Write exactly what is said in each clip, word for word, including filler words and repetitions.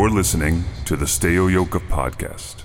You're listening to the Stay Awake Podcast.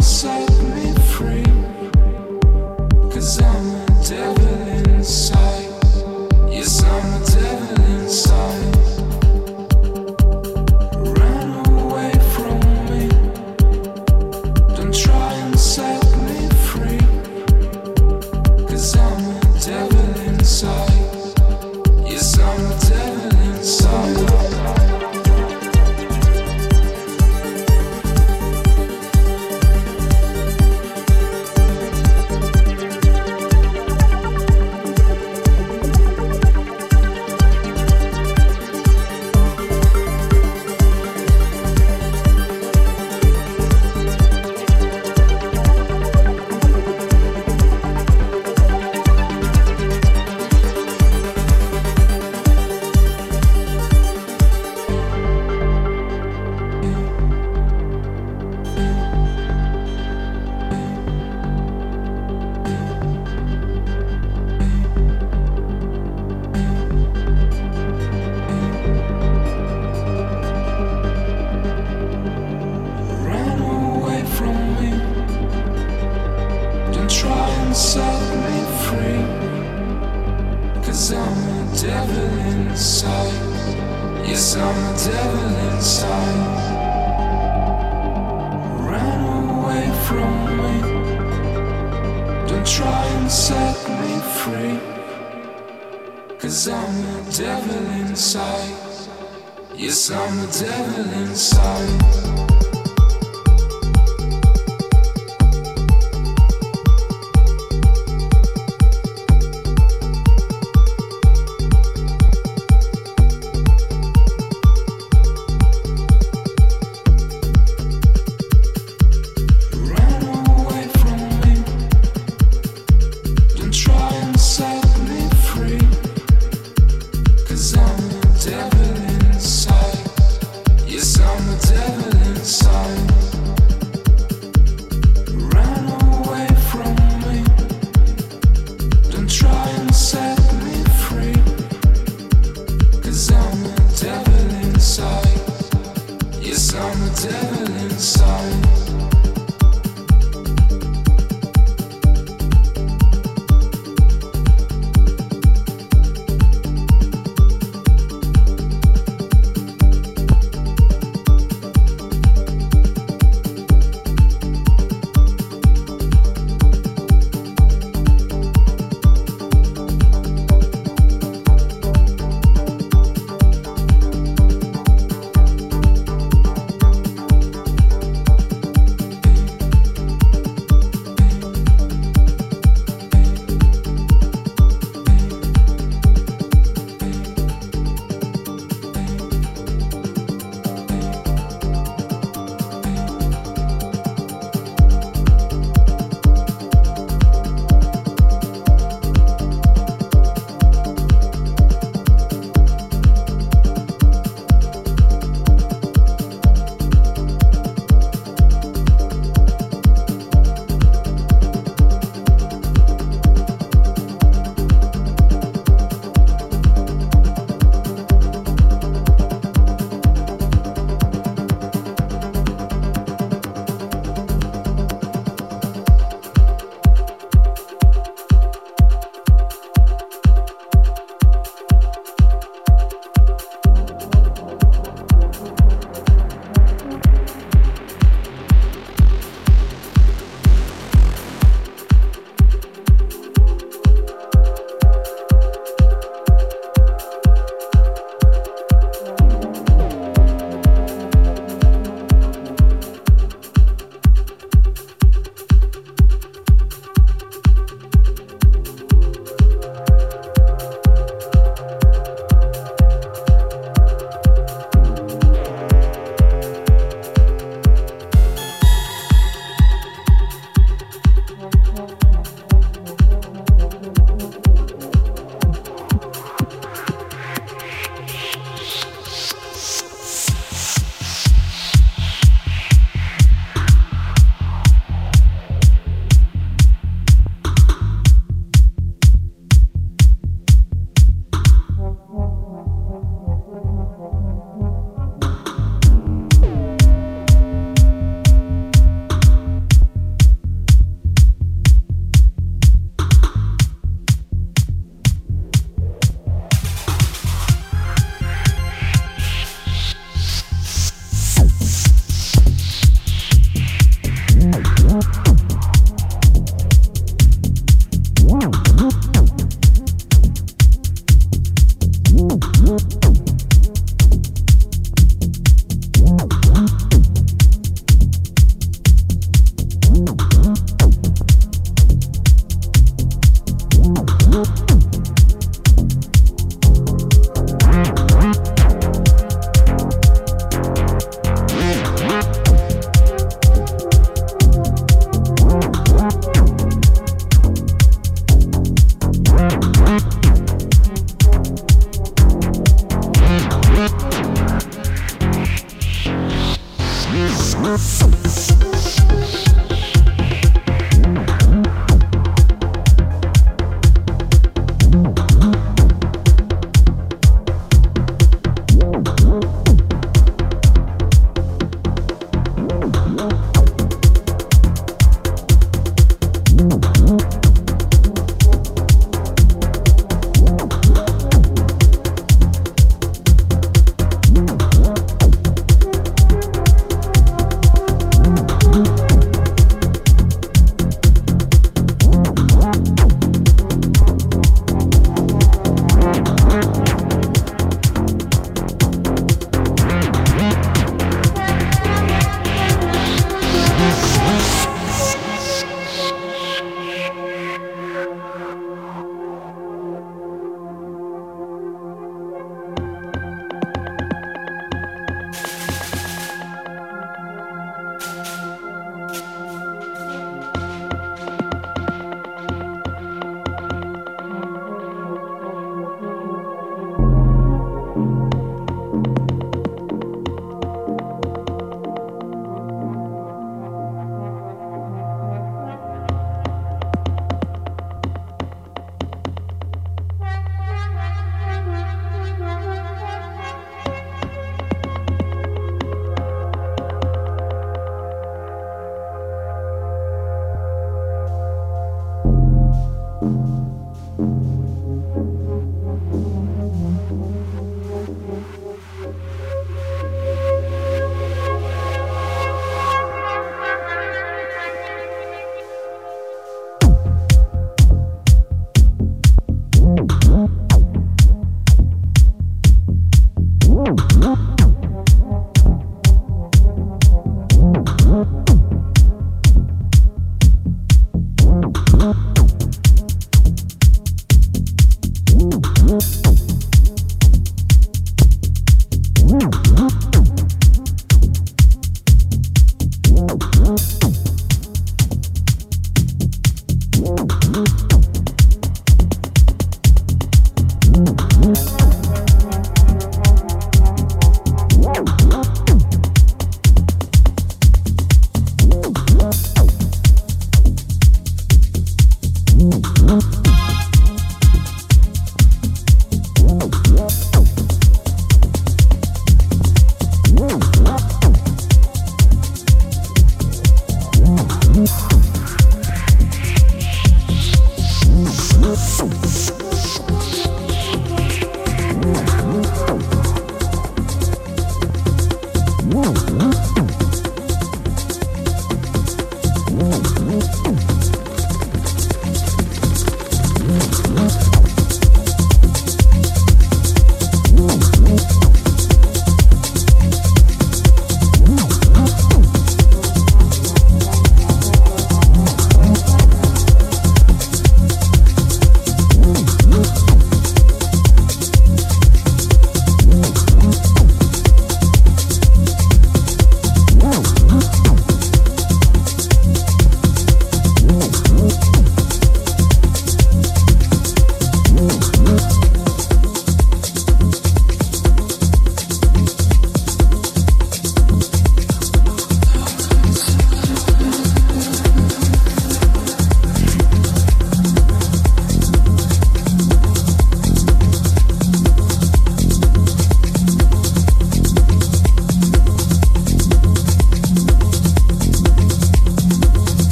I'm the devil inside. Yes, I'm the devil inside.